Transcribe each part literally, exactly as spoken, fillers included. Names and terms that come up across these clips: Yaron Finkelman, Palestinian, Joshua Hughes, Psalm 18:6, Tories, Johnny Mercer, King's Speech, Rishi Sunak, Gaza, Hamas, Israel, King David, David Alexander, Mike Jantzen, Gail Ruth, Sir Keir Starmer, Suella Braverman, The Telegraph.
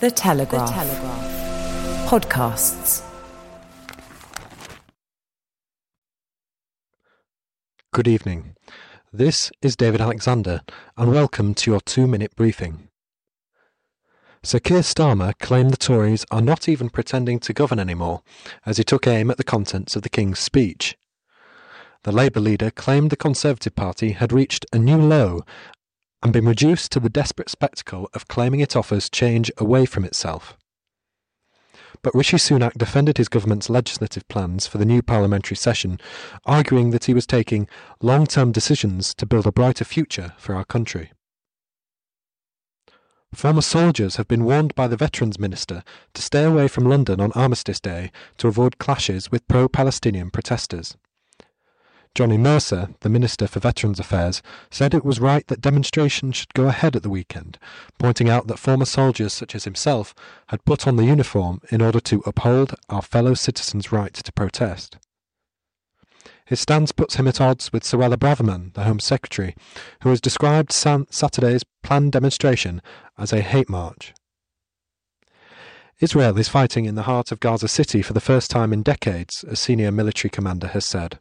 The Telegraph. The Telegraph. Podcasts. Good evening. This is David Alexander, and welcome to your two-minute briefing. Sir Keir Starmer claimed the Tories are not even pretending to govern anymore, as he took aim at the contents of the King's Speech. The Labour leader claimed the Conservative Party had reached a new low and been reduced to the desperate spectacle of claiming it offers change away from itself. But Rishi Sunak defended his government's legislative plans for the new parliamentary session, arguing that he was taking long-term decisions to build a brighter future for our country. Former soldiers have been warned by the Veterans Minister to stay away from London on Armistice Day to avoid clashes with pro-Palestinian protesters. Johnny Mercer, the Minister for Veterans Affairs, said it was right that demonstrations should go ahead at the weekend, pointing out that former soldiers such as himself had put on the uniform in order to uphold our fellow citizens' right to protest. His stance puts him at odds with Suella Braverman, the Home Secretary, who has described San- Saturday's planned demonstration as a hate march. Israel is fighting in the heart of Gaza City for the first time in decades, a senior military commander has said.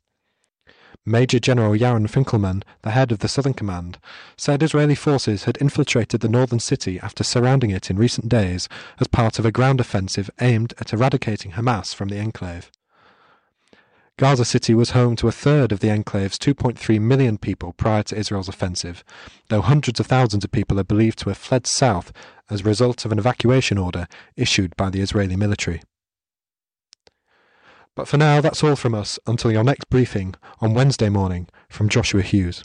Major General Yaron Finkelman, the head of the Southern Command, said Israeli forces had infiltrated the northern city after surrounding it in recent days as part of a ground offensive aimed at eradicating Hamas from the enclave. Gaza City was home to a third of the enclave's two point three million people prior to Israel's offensive, though hundreds of thousands of people are believed to have fled south as a result of an evacuation order issued by the Israeli military. But for now, that's all from us until your next briefing on Wednesday morning from Joshua Hughes.